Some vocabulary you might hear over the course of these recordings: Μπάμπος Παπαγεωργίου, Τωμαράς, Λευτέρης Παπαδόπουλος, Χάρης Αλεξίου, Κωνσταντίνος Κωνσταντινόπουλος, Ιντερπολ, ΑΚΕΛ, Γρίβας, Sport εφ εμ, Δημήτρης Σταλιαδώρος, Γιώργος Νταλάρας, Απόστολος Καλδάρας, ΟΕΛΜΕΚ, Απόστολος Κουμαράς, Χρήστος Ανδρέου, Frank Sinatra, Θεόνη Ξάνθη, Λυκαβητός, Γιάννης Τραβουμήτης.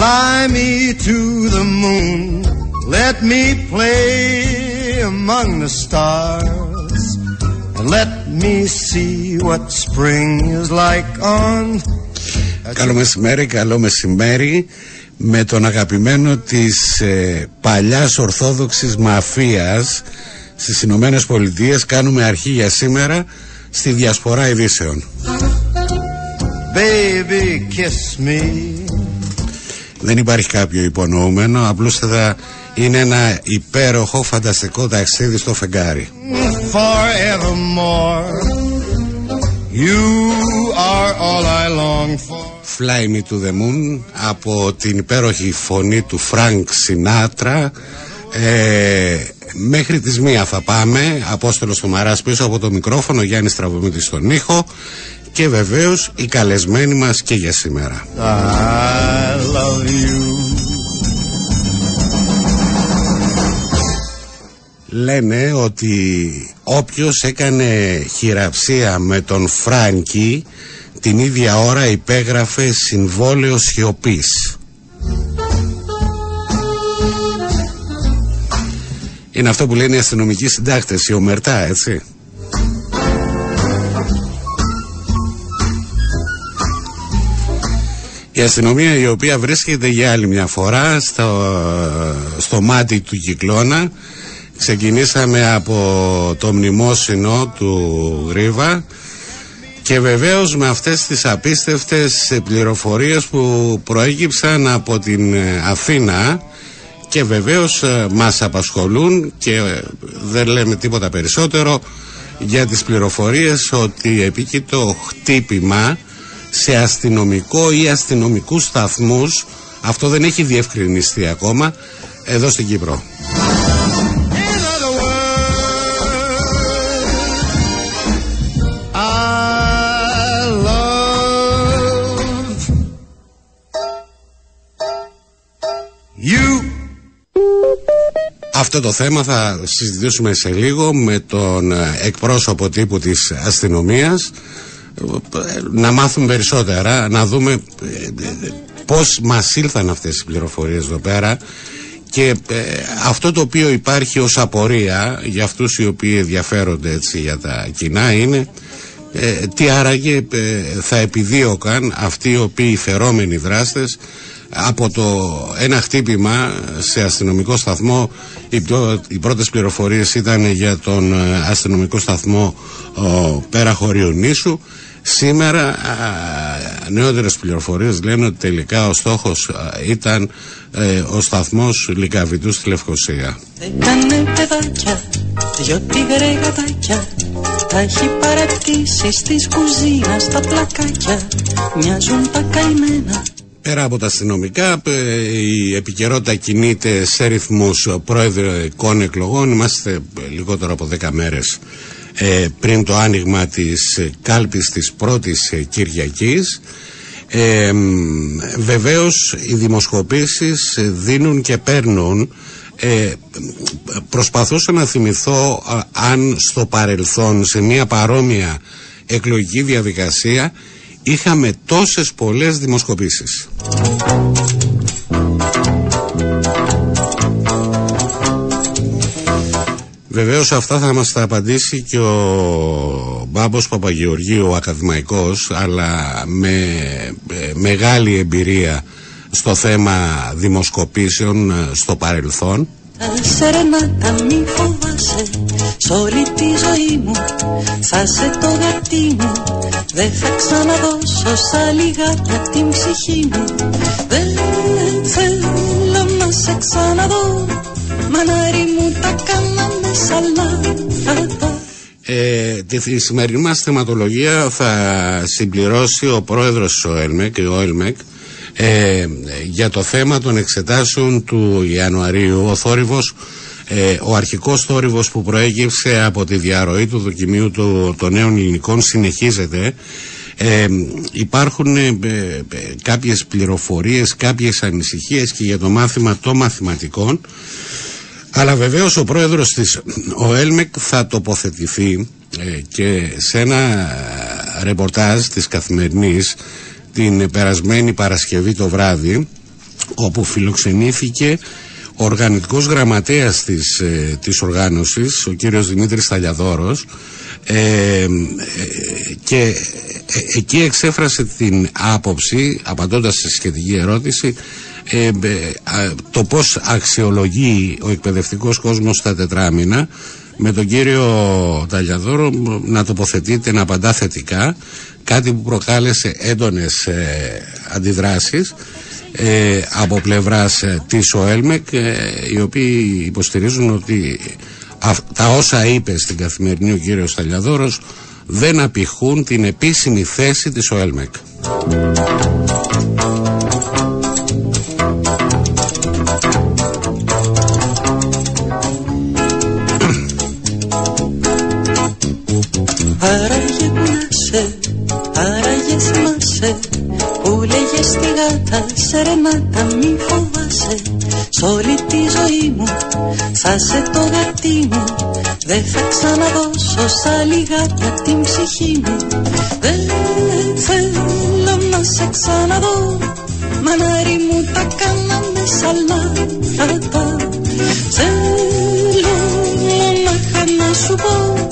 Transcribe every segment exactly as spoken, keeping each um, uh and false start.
Fly me to the moon, let me play among the stars, and let me see what spring is like on... Καλό μεσημέρι, καλό μεσημέρι με τον αγαπημένο της ε, παλιάς ορθόδοξης μαφίας στις Ηνωμένες Πολιτείες. Κάνουμε αρχή για σήμερα στη διασπορά ειδήσεων. Baby, kiss me. Δεν υπάρχει κάποιο υπονοούμενο, απλούστατα είναι ένα υπέροχο φανταστικό ταξίδι στο φεγγάρι. Fly me to the moon, από την υπέροχη φωνή του Frank Sinatra. Ε, μέχρι τις μία θα πάμε. Απόστολος Κουμαράς πίσω από το μικρόφωνο, Γιάννης Τραβουμήτης στον ήχο και βεβαίως οι καλεσμένοι μας και για σήμερα. I love you. Λένε ότι όποιος έκανε χειραψία με τον Φράνκι την ίδια ώρα υπέγραφε συμβόλαιο σιωπής. Είναι αυτό που λένε οι αστυνομικοί συντάκτες, οι ομερτά, έτσι. Η αστυνομία η οποία βρίσκεται για άλλη μια φορά στο, στο μάτι του κυκλώνα. Ξεκινήσαμε από το μνημόσυνο του Γρίβα και βεβαίως με αυτές τις απίστευτες πληροφορίες που προέκυψαν από την Αθήνα και βεβαίως μας απασχολούν και δεν λέμε τίποτα περισσότερο για τις πληροφορίες ότι επίκειτο χτύπημα σε αστυνομικό ή αστυνομικούς σταθμούς, αυτό δεν έχει διευκρινιστεί ακόμα, εδώ στην Κύπρο. Αυτό το θέμα θα συζητήσουμε σε λίγο με τον εκπρόσωπο τύπου της αστυνομίας, να μάθουμε περισσότερα, να δούμε πώς μας ήλθαν αυτές οι πληροφορίες εδώ πέρα και αυτό το οποίο υπάρχει ως απορία για αυτούς οι οποίοι ενδιαφέρονται έτσι για τα κοινά είναι τι άραγε θα επιδίωκαν αυτοί οι οποίοι φερόμενοι δράστες από το ένα χτύπημα σε αστυνομικό σταθμό. Οι, πιο, οι πρώτες πληροφορίες ήταν για τον αστυνομικό σταθμό ο, πέρα Χοριονίσου. Σήμερα α, νεότερες πληροφορίες λένε ότι τελικά ο στόχος α, ήταν ε, ο σταθμός Λυκαβητού στη Λευκοσία. Ήτανε παιδάκια, δυο τυγρεγατάκια, τα έχει παρατήσει στις κουζίνας τα πλακάκια, μοιάζουν τα καημένα. Πέρα από τα αστυνομικά, η επικαιρότητα κινείται σε ρυθμούς προεδρικών εκλογών. Είμαστε λιγότερο από δέκα μέρες ε, πριν το άνοιγμα της κάλπης της πρώτης Κυριακής. Ε, βεβαίως, οι δημοσκοπήσεις δίνουν και παίρνουν. Ε, προσπαθούσα να θυμηθώ αν στο παρελθόν, σε μια παρόμοια εκλογική διαδικασία, είχαμε τόσες πολλές δημοσκοπήσεις. Βεβαίως αυτά θα μας τα απαντήσει και ο Μπάμπος Παπαγεωργίου, ο ακαδημαϊκός, αλλά με μεγάλη εμπειρία στο θέμα δημοσκοπήσεων στο παρελθόν. Σερενάτα μη φοβάσαι, σ' όλη τη ζωή μου, θα σε το γατί μου, δεν θα ξαναδώσω σαν λιγάτα την ψυχή μου, δεν θέλω να σε ξαναδώ, μανάρι μου τα κάναμε σαλάτα. Ε, τη σημερινή μας θεματολογία θα συμπληρώσει ο πρόεδρος ΟΕΛΜΕΚ, ο ΟΕΛΜΕΚ, Ε, για το θέμα των εξετάσεων του Ιανουαρίου. Ο θόρυβος, ε, ο αρχικός θόρυβος που προέκυψε από τη διαρροή του δοκιμίου του, των νέων ελληνικών συνεχίζεται. Ε, υπάρχουν ε, ε, κάποιες πληροφορίες, κάποιες ανησυχίες και για το μάθημα των μαθηματικών, αλλά βεβαίως ο πρόεδρος της ΟΕΛΜΕΚ θα τοποθετηθεί ε, και σε ένα ρεπορτάζ της Καθημερινής την περασμένη Παρασκευή το βράδυ, όπου φιλοξενήθηκε ο οργανωτικός γραμματέας της, ε, της οργάνωσης, ο κύριος Δημήτρης Σταλιαδώρος, ε, ε, και εκεί εξέφρασε την άποψη, απαντώντας στη σχετική ερώτηση, ε, ε, το πώς αξιολογεί ο εκπαιδευτικός κόσμος τα τετράμινα, με τον κύριο Ταλιαδόρο να τοποθετείται, να απαντά θετικά, κάτι που προκάλεσε έντονες ε, αντιδράσεις ε, από πλευράς ε, της ΟΕΛΜΕΚ, ε, οι οποίοι υποστηρίζουν ότι α, τα όσα είπε στην Καθημερινή ο κύριος Ταλιαδόρος δεν απηχούν την επίσημη θέση της ΟΕΛΜΕΚ. Όλη τη ζωή μου, σαν σε το γατί μου, δεν θα ξαναδώσω σαν λιγάτα την ψυχή μου. Δεν θέλω να σε ξαναδώ, μανάρι μου τα κάναμε σαλμάτα. Θέλω μονάχα να σου πω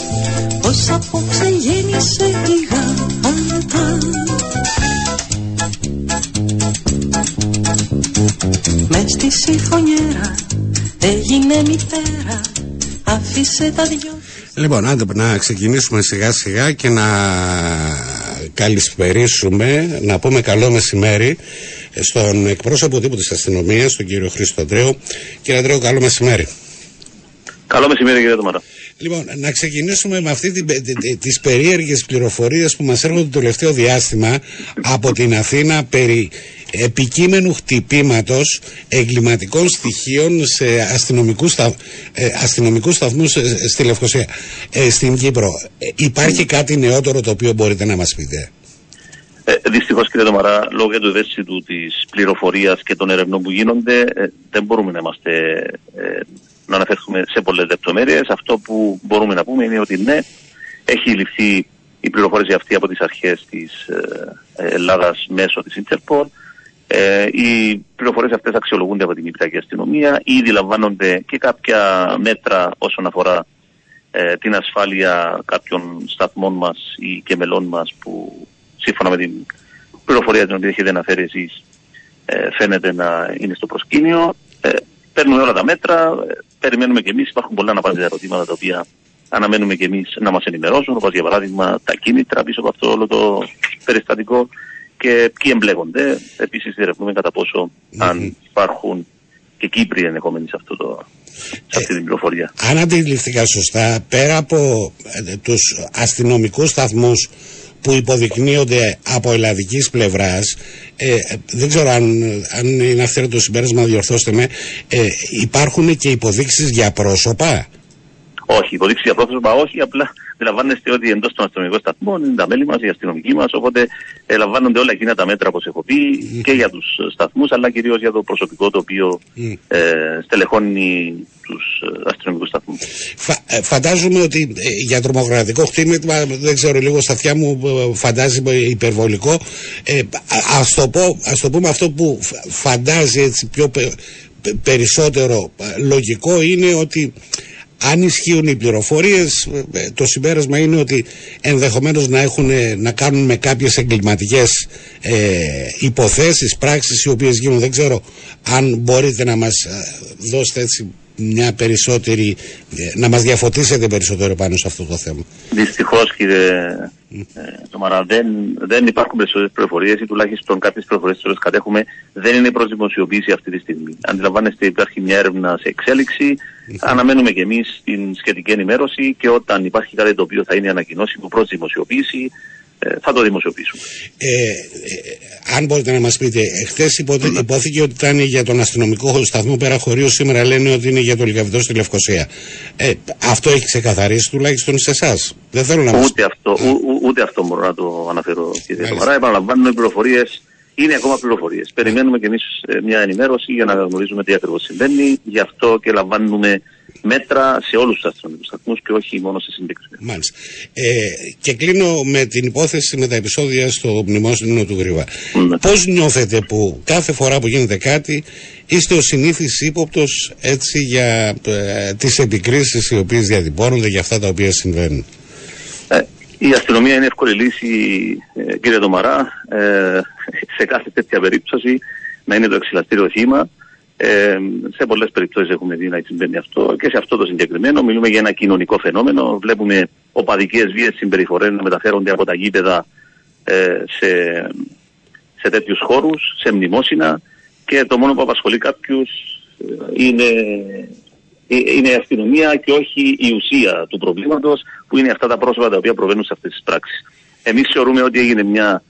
πως απόψε γέννησε η γάτα. Μες στη συμφωνιέρα έγινε μητέρα, αφήσε τα δυο. Λοιπόν, άντε να ξεκινήσουμε σιγά σιγά και να καλησπερίσουμε, να πούμε καλό μεσημέρι στον εκπρόσωπο τύπου της αστυνομίας, τον κύριο Χρήστο Ανδρέου. Κύριε Ανδρέου, καλό μεσημέρι. Καλό μεσημέρι, κύριε Τωμάτα. Λοιπόν, να ξεκινήσουμε με αυτή τη, τη, τις περίεργες πληροφορίες που μας έρχονται το τελευταίο διάστημα από την Αθήνα περί επικείμενου χτυπήματος εγκληματικών στοιχείων σε αστυνομικούς, σταυ, αστυνομικούς σταθμούς στη Λευκοσία, στην Κύπρο. Υπάρχει κάτι νεότερο το οποίο μπορείτε να μας πείτε? Ε, δυστυχώς, κύριε Τωμαρά, λόγω του ευαίσθητου της πληροφορίας και των ερευνών που γίνονται, ε, δεν μπορούμε να είμαστε... Ε, να αναφέρουμε σε πολλές λεπτομέρειες. Αυτό που μπορούμε να πούμε είναι ότι ναι, έχει ληφθεί η πληροφόρηση αυτή από τις αρχές της ε, Ελλάδας μέσω της Ιντερπολ. Ε, οι πληροφορίες αυτές αξιολογούνται από την Κυπριακή Αστυνομία. Ήδη λαμβάνονται και κάποια μέτρα όσον αφορά ε, την ασφάλεια κάποιων σταθμών μας ή και μελών μας που σύμφωνα με την πληροφορία την οποία έχετε αναφέρει εσείς ε, φαίνεται να είναι στο προσκήνιο. Ε, Παίρνουμε όλα τα μέτρα, περιμένουμε και εμείς. Υπάρχουν πολλά αναπάντητα ερωτήματα τα οποία αναμένουμε και εμείς να μας ενημερώσουν, όπως για παράδειγμα τα κίνητρα πίσω από αυτό όλο το περιστατικό και ποιοι εμπλέκονται. Επίσης, διερευνούμε κατά πόσο mm-hmm. αν υπάρχουν και Κύπροι ενδεχόμενοι σε, αυτό το, σε αυτή την πληροφορία. Ε, αν αντιληφθήκα σωστά, πέρα από ε, τους αστυνομικούς σταθμούς που υποδεικνύονται από ελλαδικής πλευράς, ε, δεν ξέρω αν, αν είναι αυθαίρετο το συμπέρασμα, διορθώστε με, ε, υπάρχουν και υποδείξεις για πρόσωπα? Όχι, υποδείξεις για πρόσωπα όχι, απλά αντιλαμβάνεστε ότι εντός των αστυνομικών σταθμών είναι τα μέλη μας, οι αστυνομικοί μας, οπότε ε, λαμβάνονται όλα εκείνα τα μέτρα, όπως έχω πει, mm. και για τους σταθμούς, αλλά κυρίως για το προσωπικό το οποίο mm. ε, στελεχώνει τους αστυνομικούς σταθμούς. Φα, ε, φαντάζομαι ότι ε, για τρομοκρατικό χτύπημα, δεν ξέρω, λίγο στα αυτιά μου ε, φαντάζει υπερβολικό, ε, ας, το πω, ας το πούμε αυτό που φαντάζει έτσι πιο πε, πε, περισσότερο λογικό είναι ότι αν ισχύουν οι πληροφορίες, το συμπέρασμα είναι ότι ενδεχομένως να, έχουν, να κάνουν με κάποιες εγκληματικές ε, υποθέσεις, πράξεις οι οποίες γίνουν. Δεν ξέρω αν μπορείτε να μας δώσετε έτσι μια περισσότερη, να μας διαφωτίσετε περισσότερο πάνω σε αυτό το θέμα. Δυστυχώς, κύριε Τωμαρά, mm. ε, δεν, δεν υπάρχουν περισσότερες πληροφορίες ή τουλάχιστον κάποιες πληροφορίες τις οποίες κατέχουμε δεν είναι προς δημοσιοποίηση αυτή τη στιγμή. Αντιλαμβάνεστε, υπάρχει μια έρευνα σε εξέλιξη. Mm. Αναμένουμε και εμείς την σχετική ενημέρωση και όταν υπάρχει κάτι το οποίο θα είναι ανακοινώσιμο προς δημοσιοποίηση, θα το δημοσιοποιήσουμε. Ε, ε, ε, αν μπορείτε να μας πείτε, χθες υπόθηκε ότι ήταν για τον αστυνομικό σταθμό Περαχωρίου, σήμερα λένε ότι είναι για το Λικαβητό στη Λευκοσία. Ε, αυτό έχει ξεκαθαρίσει τουλάχιστον σε εσάς? Δεν θέλω να ούτε, μας... αυτό, ο, ο, ούτε αυτό μπορώ να το αναφέρω, κύριε Σοβαρά. Επαναλαμβάνω, οι πληροφορίες είναι ακόμα πληροφορίες. Περιμένουμε κι εμείς μια ενημέρωση για να γνωρίζουμε τι ακριβώς συμβαίνει. Γι' αυτό και λαμβάνουμε μέτρα σε όλους τους αστυνομικούς σταθμούς και όχι μόνο σε συντήξεις. Μάλιστα. Ε, και κλείνω με την υπόθεση με τα επεισόδια στο μνημόσυνο του Γρήβα. Mm. Πώς νιώθετε που κάθε φορά που γίνεται κάτι είστε ο συνήθις ύποπτος έτσι για ε, τις επικρίσεις οι οποίες διατυπώνονται για αυτά τα οποία συμβαίνουν? Ε, η αστυνομία είναι εύκολη λύση, ε, κύριε Ντομαρά, ε, σε κάθε τέτοια περίπτωση να είναι το εξυλαστήριο θύμα. Ε, σε πολλές περιπτώσεις έχουμε δει να συμβαίνει αυτό και σε αυτό το συγκεκριμένο. Μιλούμε για ένα κοινωνικό φαινόμενο. Βλέπουμε οπαδικές βίες συμπεριφορές να μεταφέρονται από τα γήπεδα ε, σε, σε τέτοιους χώρους, σε μνημόσυνα. Και το μόνο που απασχολεί κάποιους είναι, είναι η αστυνομία και όχι η ουσία του προβλήματος, που είναι αυτά τα πρόσωπα τα οποία προβαίνουν σε αυτές τις πράξεις. Εμείς θεωρούμε ότι έγινε μια.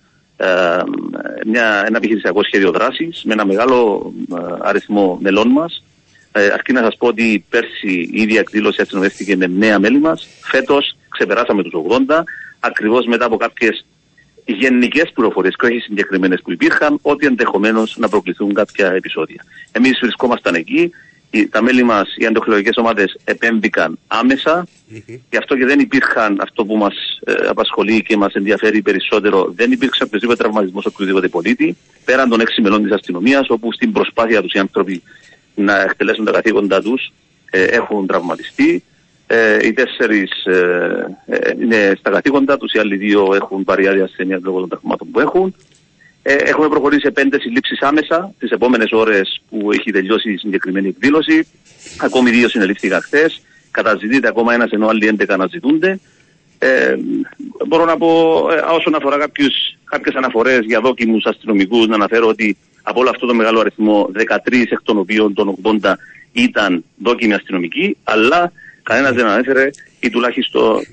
Μια, ένα επιχειρησιακό σχέδιο δράσης με ένα μεγάλο αριθμό μελών μας. Ε, αρκεί να σας πω ότι πέρσι η ίδια εκδήλωση αστυνομεύτηκε με νέα μέλη μας. Φέτος ξεπεράσαμε τους ογδόντα, ακριβώς μετά από κάποιες γενικές πληροφορίες και όχι συγκεκριμένες που υπήρχαν, ότι ενδεχομένως να προκληθούν κάποια επεισόδια. Εμείς βρισκόμασταν εκεί, τα μέλη μας, οι αντοχλητικές ομάδες επέμβηκαν άμεσα, mm-hmm. γι' αυτό και δεν υπήρχαν, αυτό που μας ε, απασχολεί και μας ενδιαφέρει περισσότερο, δεν υπήρξε οποιοδήποτε τραυματισμός οποιοδήποτε πολίτη, πέραν των έξι μελών της αστυνομίας, όπου στην προσπάθεια τους οι άνθρωποι να εκτελέσουν τα καθήκοντά τους ε, έχουν τραυματιστεί. Ε, οι τέσσερις ε, ε, είναι στα καθήκοντά τους, οι άλλοι δύο έχουν πάρει άδεια ασθενείας λόγω των τραυμάτων που έχουν. Ε, έχουμε προχωρήσει σε πέντε συλλήψεις άμεσα τις επόμενες ώρες που έχει τελειώσει η συγκεκριμένη εκδήλωση. Ακόμη δύο συνελήφθηκαν χθες. Καταζητείται ακόμα ένας, ενώ άλλοι έντεκα αναζητούνται. Ε, μπορώ να πω, ε, όσον αφορά κάποιους, κάποιες αναφορές για δόκιμους αστυνομικούς, να αναφέρω ότι από όλο αυτό το μεγάλο αριθμό, δεκατρείς εκ των οποίων των ογδόντα ήταν δόκιμοι αστυνομικοί, αλλά κανένας δεν ανέφερε ή τουλάχιστον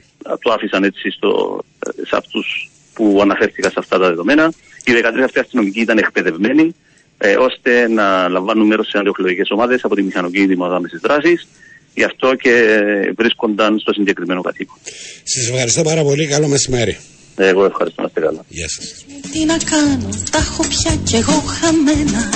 το άφησαν έτσι στο, σε αυτούς που αναφέρθηκα σε αυτά τα δεδομένα. Οι δεκατρείς αυτοί αστυνομικοί ήταν εκπαιδευμένοι ε, ώστε να λαμβάνουν μέρος σε αντιοχλητικές ομάδες από τη μηχανοκίνητη ομάδα άμεσης δράσης. Γι' αυτό και βρίσκονταν στο συγκεκριμένο κατοίκον. Σας ευχαριστώ πάρα πολύ. Καλό μεσημέρι. Εγώ ευχαριστώ. Να είστε καλά. Γεια σας. Τι να κάνω, τα έχω πια κι εγώ χαμένα.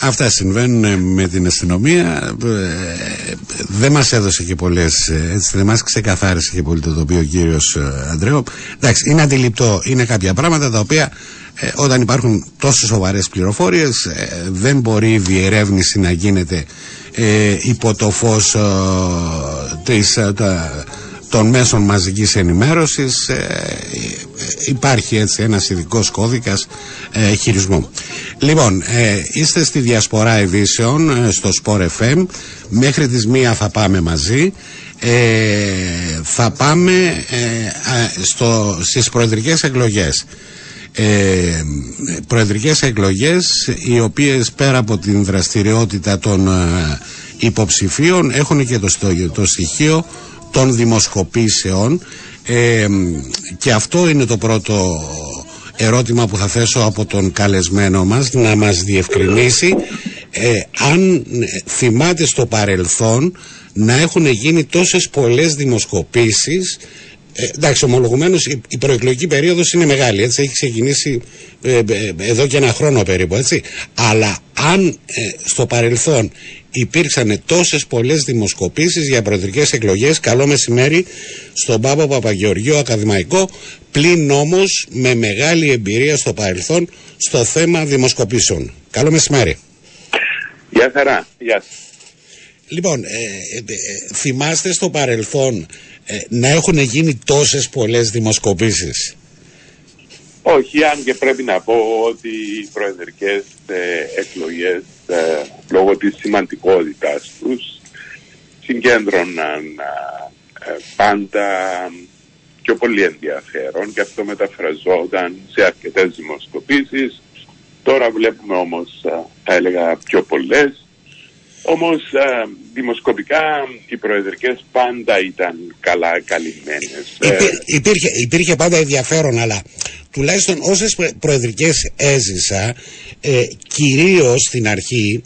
Αυτά συμβαίνουν με την αστυνομία. Δεν μας έδωσε και πολλές, έτσι, δεν μας ξεκαθάρισε και πολύ το τοπίο ο κύριος Ανδρέου. Εντάξει, είναι αντιληπτό, είναι κάποια πράγματα τα οποία ε, όταν υπάρχουν τόσο σοβαρές πληροφορίες ε, δεν μπορεί η διερεύνηση να γίνεται ε, υπό το φως ε, της, ε, τα, των μέσων μαζικής ενημέρωσης. ε, Υπάρχει έτσι ένας ειδικός κώδικας ε, χειρισμού. Λοιπόν, ε, είστε στη Διασπορά Ειδήσεων ε, στο Sport εφ εμ. Μέχρι τις μία θα πάμε μαζί. Ε, θα πάμε ε, στο, στις προεδρικές εκλογές. Ε, προεδρικές εκλογές οι οποίες πέρα από την δραστηριότητα των ε, υποψηφίων έχουν και το, το στοιχείο των δημοσκοπήσεων. Ε, και αυτό είναι το πρώτο ερώτημα που θα θέσω από τον καλεσμένο μας, να μας διευκρινίσει ε, αν θυμάται στο παρελθόν να έχουν γίνει τόσες πολλές δημοσκοπήσεις. Ε, εντάξει, ομολογουμένως η, η προεκλογική περίοδος είναι μεγάλη, έτσι, έχει ξεκινήσει ε, ε, εδώ και ένα χρόνο περίπου, έτσι, αλλά αν ε, στο παρελθόν υπήρξαν τόσες πολλές δημοσκοπήσεις για προεδρικές εκλογές. Καλό μεσημέρι στον Μπάμπο Παπαγεωργίου, ακαδημαϊκό, πλην όμως με μεγάλη εμπειρία στο παρελθόν στο θέμα δημοσκοπήσεων. Καλό μεσημέρι. Γεια χαρά. Γεια. Λοιπόν, ε, ε, ε, θυμάστε στο παρελθόν ε, να έχουν γίνει τόσες πολλές δημοσκοπήσεις? Όχι, αν και πρέπει να πω ότι οι προεδρικές ε, εκλογές ε, λόγω της σημαντικότητας τους συγκέντρωναν ε, πάντα πιο πολύ ενδιαφέρον και αυτό μεταφραζόταν σε αρκετές δημοσκοπήσεις. Τώρα βλέπουμε όμως, ε, θα έλεγα, πιο πολλές. Όμως ε, δημοσκοπικά οι προεδρικές πάντα ήταν καλά καλυμμένες. Υπή, υπήρχε, υπήρχε πάντα ενδιαφέρον, αλλά τουλάχιστον όσες προεδρικές έζησα, ε, κυρίως στην αρχή,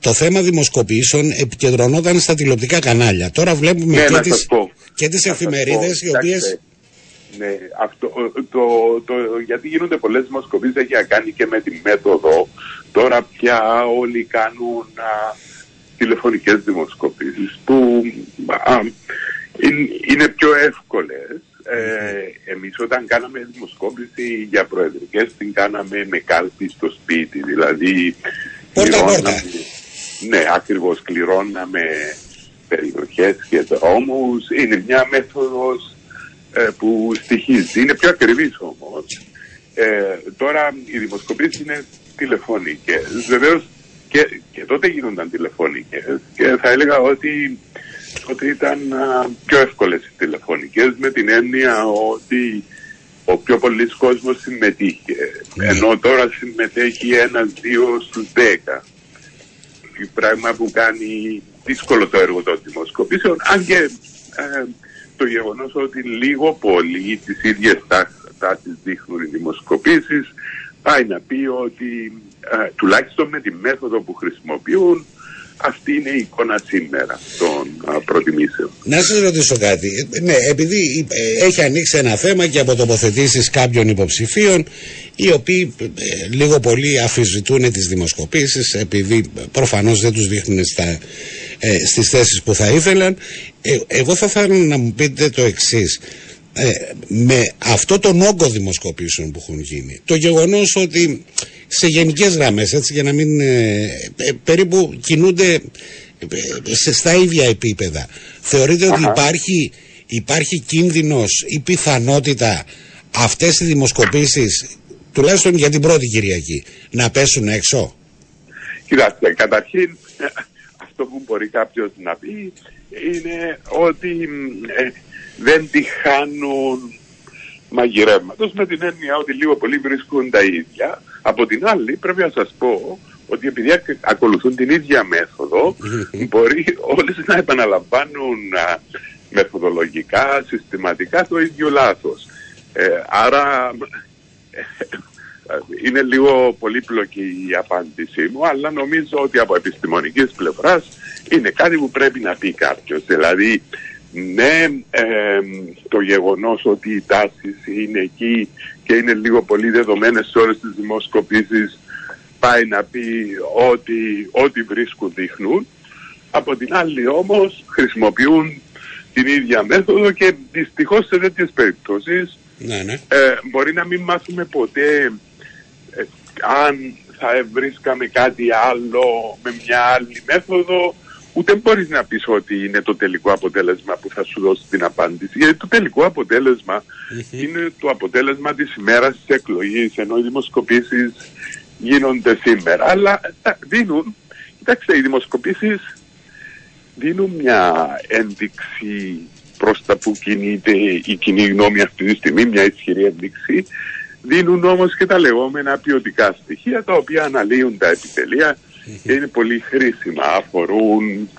το θέμα δημοσκοπήσεων επικεντρωνόταν στα τηλεοπτικά κανάλια. Τώρα βλέπουμε ναι, και, τις, και τις εφημερίδες, οι οποίες... Ναι, αυτό, το, το, γιατί γίνονται πολλές δημοσκοπήσεις, έχει να κάνει και με τη μέθοδο. Τώρα πια όλοι κάνουν α, τηλεφωνικές δημοσκοπήσεις που α, είναι, είναι πιο εύκολες. Ε, εμείς όταν κάναμε δημοσκόπηση για προεδρικές την κάναμε με κάλπη στο σπίτι, δηλαδή κληρώναμε, ναι, ακριβώς, κληρώναμε περιοχές και δρόμους. Είναι μια μέθοδος που στοιχίζει. Είναι πιο ακριβής όμως. Ε, τώρα οι δημοσκοπήσεις είναι τηλεφωνικές. Βεβαίως και, και τότε γίνονταν τηλεφωνικές και θα έλεγα ότι, ότι ήταν α, πιο εύκολες οι τηλεφωνικές με την έννοια ότι ο πιο πολλής κόσμος συμμετείχε. Ενώ τώρα συμμετέχει ένας, δύο στους δέκα. Πράγμα που κάνει δύσκολο το έργο των δημοσκοπήσεων. Αν και... Ε, το γεγονός ότι λίγο πολύ τις ίδιες τάσεις δείχνουν οι δημοσκοπήσεις πάει να πει ότι α, τουλάχιστον με τη μέθοδο που χρησιμοποιούν αυτή είναι η εικόνα σήμερα των α, προτιμήσεων. Να σας ρωτήσω κάτι. Ναι, επειδή ε, έχει ανοίξει ένα θέμα και από τοποθετήσεις κάποιων υποψηφίων οι οποίοι ε, λίγο πολύ αμφισβητούν τις δημοσκοπήσεις επειδή προφανώς δεν τους δείχνουν στα... Ε, στις θέσεις που θα ήθελαν. ε, Εγώ θα θέλω να μου πείτε το εξής. ε, Με αυτό τον όγκο δημοσκοπήσεων που έχουν γίνει, το γεγονός ότι σε γενικές γραμμές, έτσι για να μην ε, ε, περίπου κινούνται ε, σε, στα ίδια επίπεδα, θεωρείτε ότι υπάρχει, υπάρχει κίνδυνος ή πιθανότητα αυτές οι δημοσκοπήσεις, τουλάχιστον για την πρώτη Κυριακή, να πέσουν έξω? Κοιτάξτε, καταρχήν το που μπορεί κάποιος να πει είναι ότι ε, δεν τη χάνουν μαγειρεύματος με την έννοια ότι λίγο πολύ βρίσκουν τα ίδια. Από την άλλη πρέπει να σας πω ότι επειδή ακολουθούν την ίδια μέθοδο μπορεί όλες να επαναλαμβάνουν μεθοδολογικά, συστηματικά το ίδιο λάθος. Ε, άρα... Είναι λίγο πολύπλοκη η απάντησή μου, αλλά νομίζω ότι από επιστημονικής πλευράς είναι κάτι που πρέπει να πει κάποιος. Δηλαδή, ναι, ε, το γεγονός ότι οι τάσεις είναι εκεί και είναι λίγο πολύ δεδομένες σε όλες τις δημοσκοπήσεις πάει να πει ότι ό,τι βρίσκουν δείχνουν. Από την άλλη όμως χρησιμοποιούν την ίδια μέθοδο και δυστυχώς σε τέτοιες περιπτώσεις ναι, ναι. Ε, μπορεί να μην μάθουμε ποτέ αν θα βρίσκαμε κάτι άλλο με μια άλλη μέθοδο. Ούτε μπορείς να πεις ότι είναι το τελικό αποτέλεσμα που θα σου δώσει την απάντηση, γιατί το τελικό αποτέλεσμα είναι το αποτέλεσμα της ημέρας της εκλογής, ενώ οι δημοσκοπήσεις γίνονται σήμερα, αλλά δίνουν, κοιτάξτε, οι δημοσκοπήσεις δίνουν μια ένδειξη προς τα που κινείται η κοινή γνώμη αυτή τη στιγμή, μια ισχυρή ένδειξη. Δίνουν όμως και τα λεγόμενα ποιοτικά στοιχεία, τα οποία αναλύουν τα επιτελεία και είναι πολύ χρήσιμα. Αφορούν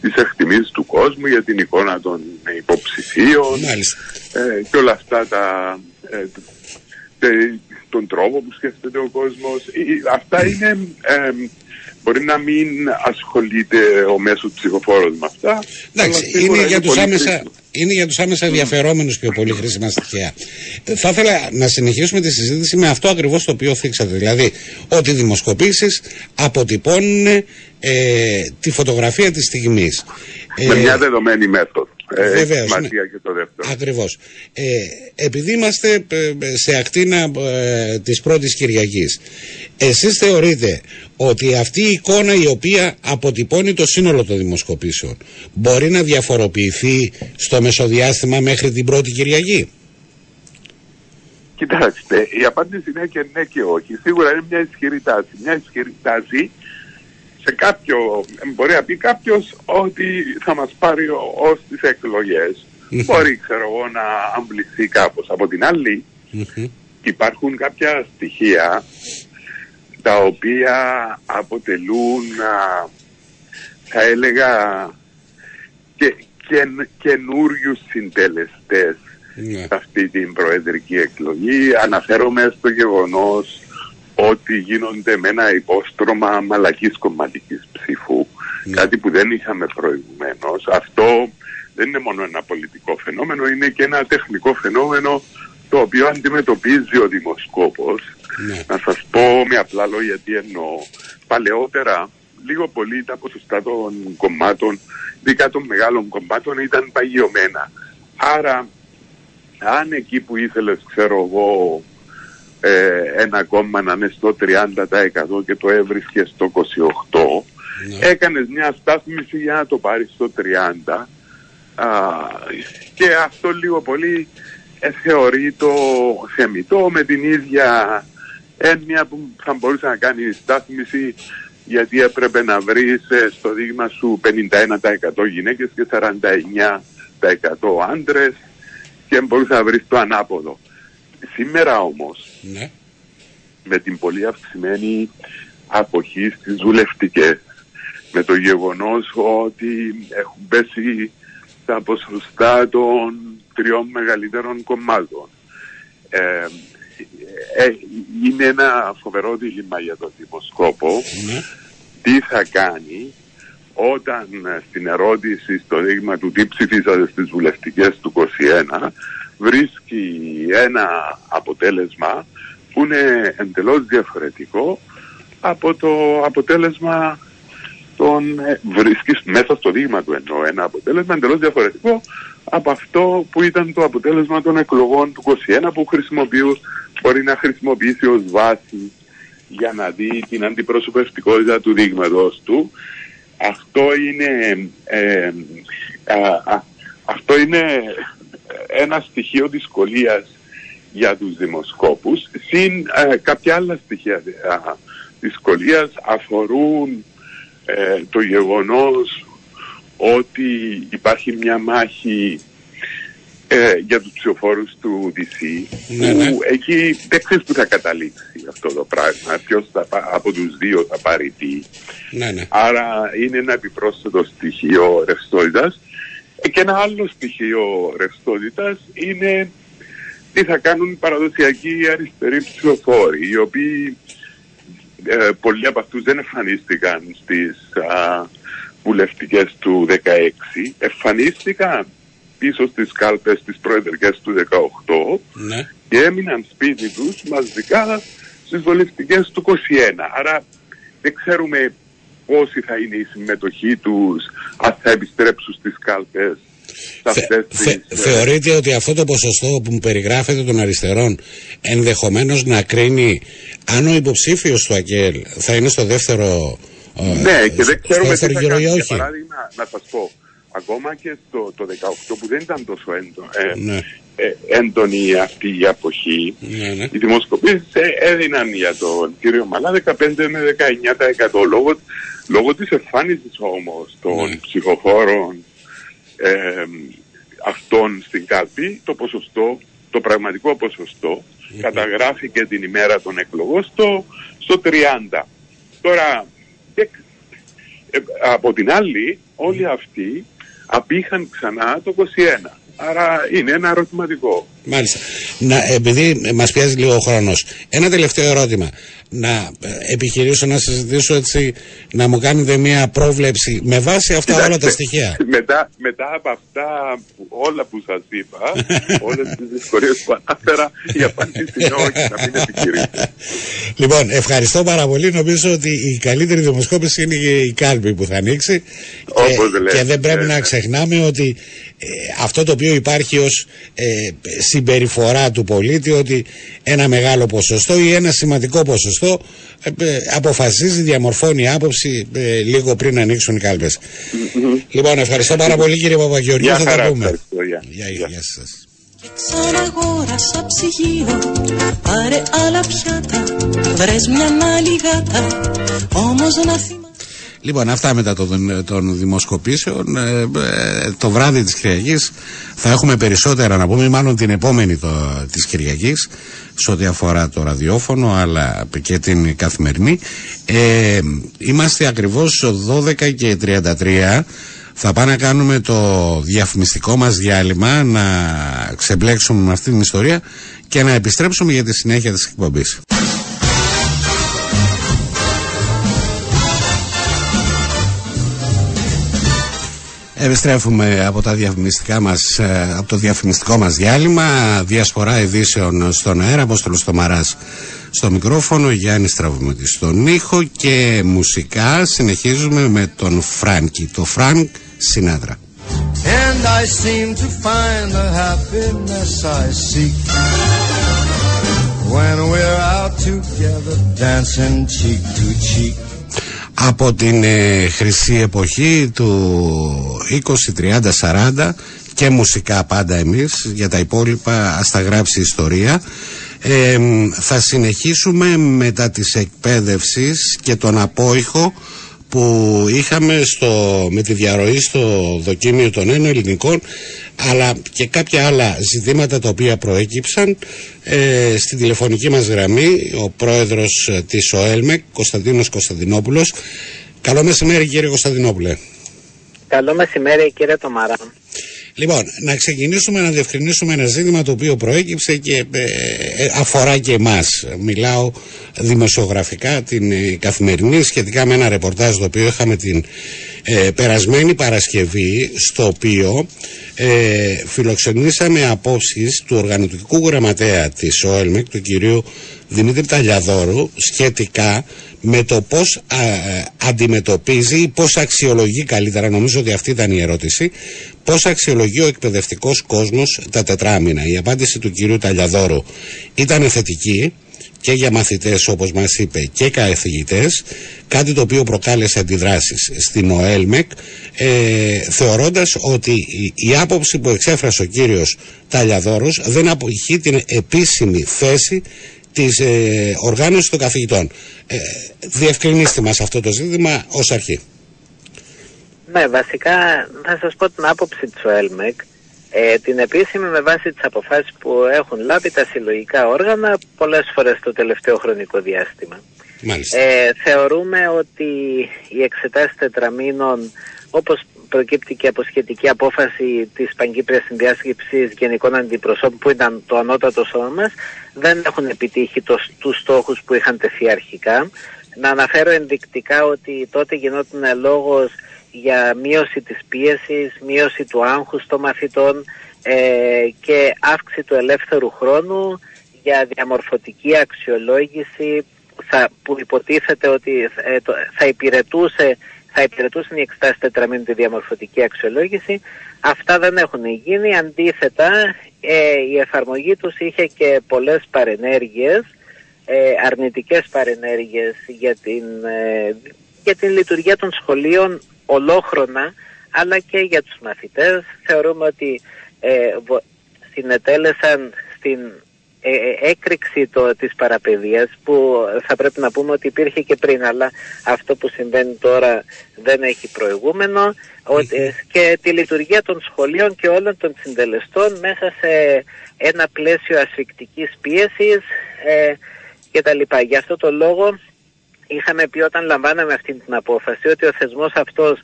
τις εκτιμήσεις του κόσμου για την εικόνα των υποψηφίων ε, και όλα αυτά τα, ε, τε, τον τρόπο που σκέφτεται ο κόσμος. Ε, αυτά είναι... Ε, Μπορεί να μην ασχολείται ο μέσος ψηφοφόρος με αυτά. Εντάξει, είναι για, είναι, άμεσα, είναι για τους άμεσα ενδιαφερόμενους πιο πολύ χρήσιμα στοιχεία. Θα ήθελα να συνεχίσουμε τη συζήτηση με αυτό ακριβώς το οποίο θίξατε. Δηλαδή, ότι οι δημοσκοπήσεις αποτυπώνουν ε, τη φωτογραφία της στιγμής. Με ε, μια δεδομένη μέθοδο. Ε, Βεβαίως, ναι. Και το δεύτερο. Ακριβώς. Ε, επειδή είμαστε σε ακτίνα ε, της πρώτης Κυριακής, εσείς θεωρείτε ότι αυτή η εικόνα η οποία αποτυπώνει το σύνολο των δημοσκοπήσεων μπορεί να διαφοροποιηθεί στο μεσοδιάστημα μέχρι την πρώτη Κυριακή? Κοιτάξτε, η απάντηση είναι και ναι και όχι. Σίγουρα είναι μια ισχυρή τάση. Μια ισχυρή τάση σε κάποιο, μπορεί να πει κάποιος ότι θα μας πάρει ως τις εκλογές. Μπορεί, ξέρω εγώ, να αμπληθεί κάπως. Από την άλλη υπάρχουν κάποια στοιχεία τα οποία αποτελούν, θα έλεγα, και, και, καινούριους συντελεστές yeah. σε αυτή την προεδρική εκλογή. Αναφέρομαι στο γεγονός ότι γίνονται με ένα υπόστρωμα μαλακής κομματικής ψήφου, mm. κάτι που δεν είχαμε προηγουμένως. Αυτό δεν είναι μόνο ένα πολιτικό φαινόμενο, είναι και ένα τεχνικό φαινόμενο το οποίο αντιμετωπίζει ο δημοσκόπος, ναι. Να σας πω με απλά λόγια τι εννοώ. Παλαιότερα, λίγο πολύ τα ποσοστά των κομμάτων, ειδικά των μεγάλων κομμάτων, ήταν παγιωμένα. Άρα, αν εκεί που ήθελες, ξέρω εγώ, ε, ένα κόμμα να είναι στο τριάντα τοις εκατό και το έβρισκες στο είκοσι οκτώ τοις εκατό, ναι. Έκανες μια στάθμιση για να το πάρεις στο τριάντα τοις εκατό. Α, και αυτό λίγο πολύ ε, θεωρεί το θεμιτό με την ίδια έννοια που θα μπορούσε να κάνει η στάθμιση, γιατί έπρεπε να βρεις ε, στο δείγμα σου πενήντα ένα τοις εκατό γυναίκες και σαράντα εννέα τοις εκατό άντρες και μπορούσε να βρεις το ανάποδο. Σήμερα όμως, ναι. Με την πολύ αυξημένη αποχή στις βουλευτικές, με το γεγονός ότι έχουν πέσει τα ποσοστά των τριών μεγαλύτερων κομμάτων. Ε, ε, είναι ένα φοβερό δίλημμα για τον δημοσκόπο. Mm. Τι θα κάνει όταν στην ερώτηση στο δείγμα του τι ψηφίσατε στις βουλευτικές του είκοσι ένα βρίσκει ένα αποτέλεσμα που είναι εντελώς διαφορετικό από το αποτέλεσμα... Τον βρίσκεις μέσα στο δείγμα του, ενώ ένα αποτέλεσμα εντελώς διαφορετικό από αυτό που ήταν το αποτέλεσμα των εκλογών του είκοσι ένα, που χρησιμοποιούν, μπορεί να χρησιμοποιήσει ως βάση για να δει την αντιπροσωπευτικότητα του δείγματος του. Αυτό είναι, ε, α, α, αυτό είναι ένα στοιχείο δυσκολίας για τους δημοσκόπους. Συν ε, κάποια άλλα στοιχεία α, δυσκολίας αφορούν Ε, το γεγονός ότι υπάρχει μια μάχη ε, για τους ψηφοφόρους του ντι σι, ναι, ναι. Που εκεί δεν ξέρεις που θα καταλήξει αυτό το πράγμα, ποιος θα, από τους δύο θα πάρει τι, ναι, ναι. Άρα είναι ένα επιπρόσθετο στοιχείο ρευστότητας. ε, και ένα άλλο στοιχείο ρευστότητας είναι τι θα κάνουν παραδοσιακοί αριστεροί ψηφοφόροι, οι οποίοι Ε, πολλοί από αυτούς δεν εμφανίστηκαν στις α, βουλευτικές του δεκαέξι, εμφανίστηκαν πίσω στις κάλπες τις προεδρικές του δεκαοκτώ, ναι. Και έμειναν σπίτι τους μαζικά στις βουλευτικές του είκοσι ένα. Άρα δεν ξέρουμε πόση θα είναι η συμμετοχή τους, αν θα επιστρέψουν στις κάλπες. Θε, θε, θεωρείτε ότι αυτό το ποσοστό που μου περιγράφεται των αριστερών ενδεχομένως να κρίνει αν ο υποψήφιος του ΑΚΕΛ θα είναι στο δεύτερο, ναι, ε, και δεν ξέρουμε τι θα κάνει. Για παράδειγμα, να σας πω, ακόμα και στο το δεκαοκτώ που δεν ήταν τόσο έντονη, ε, ναι. ε, έντονη αυτή η αποχή, ναι, ναι. Οι δημοσκοπήσεις έδιναν για τον κύριο Μαλά δεκαπέντε με δεκαεννέα τοις εκατό λόγω, λόγω της εμφάνισης όμως των, ναι. Ψηφοφόρων Ε, αυτών στην κάλπη, το ποσοστό, το πραγματικό ποσοστό, mm-hmm. καταγράφηκε την ημέρα των εκλογών στο, στο τριάντα. Τώρα, ε, ε, από την άλλη, όλοι αυτοί απήχαν ξανά το είκοσι ένα. Άρα είναι ένα ερωτηματικό. Μάλιστα. Να, επειδή μας πιέζει λίγο ο χρόνος, ένα τελευταίο ερώτημα. Να επιχειρήσω να συζητήσω έτσι, να μου κάνετε μια πρόβλεψη με βάση αυτά, κοιτάξτε, όλα τα στοιχεία. Μετά, μετά από αυτά όλα που σας είπα, όλες τις δυσκολίες που ανάφερα, η απάντηση είναι όχι, να μην επιχειρήσω. Λοιπόν, ευχαριστώ πάρα πολύ. Νομίζω ότι η καλύτερη δημοσκόπηση είναι η κάλπη που θα ανοίξει. Όπως και, λέτε, και δεν πρέπει, ναι. να ξεχνάμε ότι ε, αυτό το οποίο υπάρχει ως ε, συμπεριφορά του πολίτη, ότι ένα μεγάλο ποσοστό ή ένα σημαντικό ποσοστό αποφασίζει, διαμορφώνει άποψη ε, λίγο πριν ανοίξουν οι κάλπες. Mm-hmm. Λοιπόν, ευχαριστώ πάρα πολύ κύριε Παπαγεωργίου, yeah, θα χαρά, τα πούμε. Yeah. Γεια, yeah. Γεια σας. Ξαναγόρασα ψυγείο, πάρε άλλα πιάτα, βρες μια άλλη γάτα, όμως να θυμάσαι. Λοιπόν, αυτά μετά των, των δημοσκοπήσεων. Ε, το βράδυ της Κυριακής θα έχουμε περισσότερα να πούμε, μάλλον την επόμενη το, της Κυριακής, σε ό,τι αφορά το ραδιόφωνο, αλλά και την καθημερινή. Ε, είμαστε ακριβώς δώδεκα και τριάντα τρία. Θα πάμε να κάνουμε το διαφημιστικό μας διάλειμμα, να ξεμπλέξουμε με αυτή την ιστορία και να επιστρέψουμε για τη συνέχεια της εκπομπής. Επιστρέφουμε από τα διαφημιστικά μας, από το διαφημιστικό μας διάλειμμα. Διασπορά ειδήσεων στον αέρα. Απόστολος Κουμαράς στο μικρόφωνο, Γιάννης Τραβουμήτης στον ήχο, και μουσικά συνεχίζουμε με τον Φράνκι, το Frank Sinatra. And I seem to find the happiness I seek when we're out together dancing cheek to cheek. Από την ε, χρυσή εποχή του είκοσι, τριάντα, σαράντα και μουσικά πάντα εμείς, για τα υπόλοιπα ας τα γράψει η ιστορία. Ε, θα συνεχίσουμε μετά της εκπαίδευσης και τον απόϊχο που είχαμε στο, με τη διαρροή στο δοκίμιο των Ένων Ελληνικών, αλλά και κάποια άλλα ζητήματα τα οποία προέκυψαν. Ε, στην τηλεφωνική μας γραμμή ο πρόεδρος της ΟΕΛΜΕΚ, Κωνσταντίνος Κωνσταντινόπουλος. Καλό μεσημέρι, κύριε Κωνσταντινόπουλε. Καλό μεσημέρι, κύριε Κουμαρά. Λοιπόν, να ξεκινήσουμε να διευκρινίσουμε ένα ζήτημα το οποίο προέκυψε και ε, αφορά και εμάς. Μιλάω δημοσιογραφικά την ε, καθημερινή, σχετικά με ένα ρεπορτάζ το οποίο είχαμε την ε, περασμένη Παρασκευή, στο οποίο ε, φιλοξενήσαμε απόψεις του οργανωτικού γραμματέα της ΟΕΛΜΕΚ, του κυρίου Δημήτρη Σταλιαδώρου, σχετικά με το πώς α, αντιμετωπίζει ή πώς αξιολογεί, καλύτερα νομίζω ότι αυτή ήταν η ερώτηση, πώς αξιολογεί ο εκπαιδευτικός κόσμος τα τετράμινα. Η απάντηση του κυρίου Σταλιαδώρου ήταν θετική και για μαθητές, όπως μας είπε, και καθηγητές, κάτι το οποίο προκάλεσε αντιδράσεις στην ΟΕΛΜΕΚ, ε, θεωρώντας ότι η άποψη που εξέφρασε ο κύριος Σταλιαδώρος δεν αποχεί την επίσημη θέση της ε, οργάνωσης των καθηγητών. Ε, διευκρινίστε μας αυτό το ζήτημα ως αρχή. Ναι, βασικά θα σας πω την άποψη της ΟΕΛΜΕΚ, ε, την επίσημη με βάση τις αποφάσεις που έχουν λάβει τα συλλογικά όργανα πολλές φορές το τελευταίο χρονικό διάστημα. Ε, θεωρούμε ότι οι εξετάσεις τετραμήνων, όπως προκύπτει και από σχετική απόφαση της Παγκύπριας Συνδιάσκεψης Γενικών Αντιπροσώπων, που ήταν το ανώτατο σώμα μας, δεν έχουν επιτύχει το, τους στόχους που είχαν τεθεί αρχικά. Να αναφέρω ενδεικτικά ότι τότε γινόταν λόγος για μείωση της πίεσης, μείωση του άγχους των μαθητών ε, και αύξηση του ελεύθερου χρόνου για διαμορφωτική αξιολόγηση θα, που υποτίθεται ότι ε, το, θα υπηρετούσε θα υπηρετούσαν οι εξετάσεις τετραμήνου τη διαμορφωτική αξιολόγηση. Αυτά δεν έχουν γίνει. Αντίθετα, ε, η εφαρμογή τους είχε και πολλές παρενέργειες, ε, αρνητικές παρενέργειες για την, ε, για την λειτουργία των σχολείων ολόχρονα, αλλά και για τους μαθητές. Θεωρούμε ότι ε, συνετέλεσαν στην Ε, έκρηξη το, της παραπαιδείας, που θα πρέπει να πούμε ότι υπήρχε και πριν, αλλά αυτό που συμβαίνει τώρα δεν έχει προηγούμενο, ότι, και τη λειτουργία των σχολείων και όλων των συντελεστών μέσα σε ένα πλαίσιο ασφυκτικής πίεσης ε, και τα λοιπά. Γι' αυτό το λόγο είχαμε πει, όταν λαμβάναμε αυτή την απόφαση, ότι ο θεσμός αυτός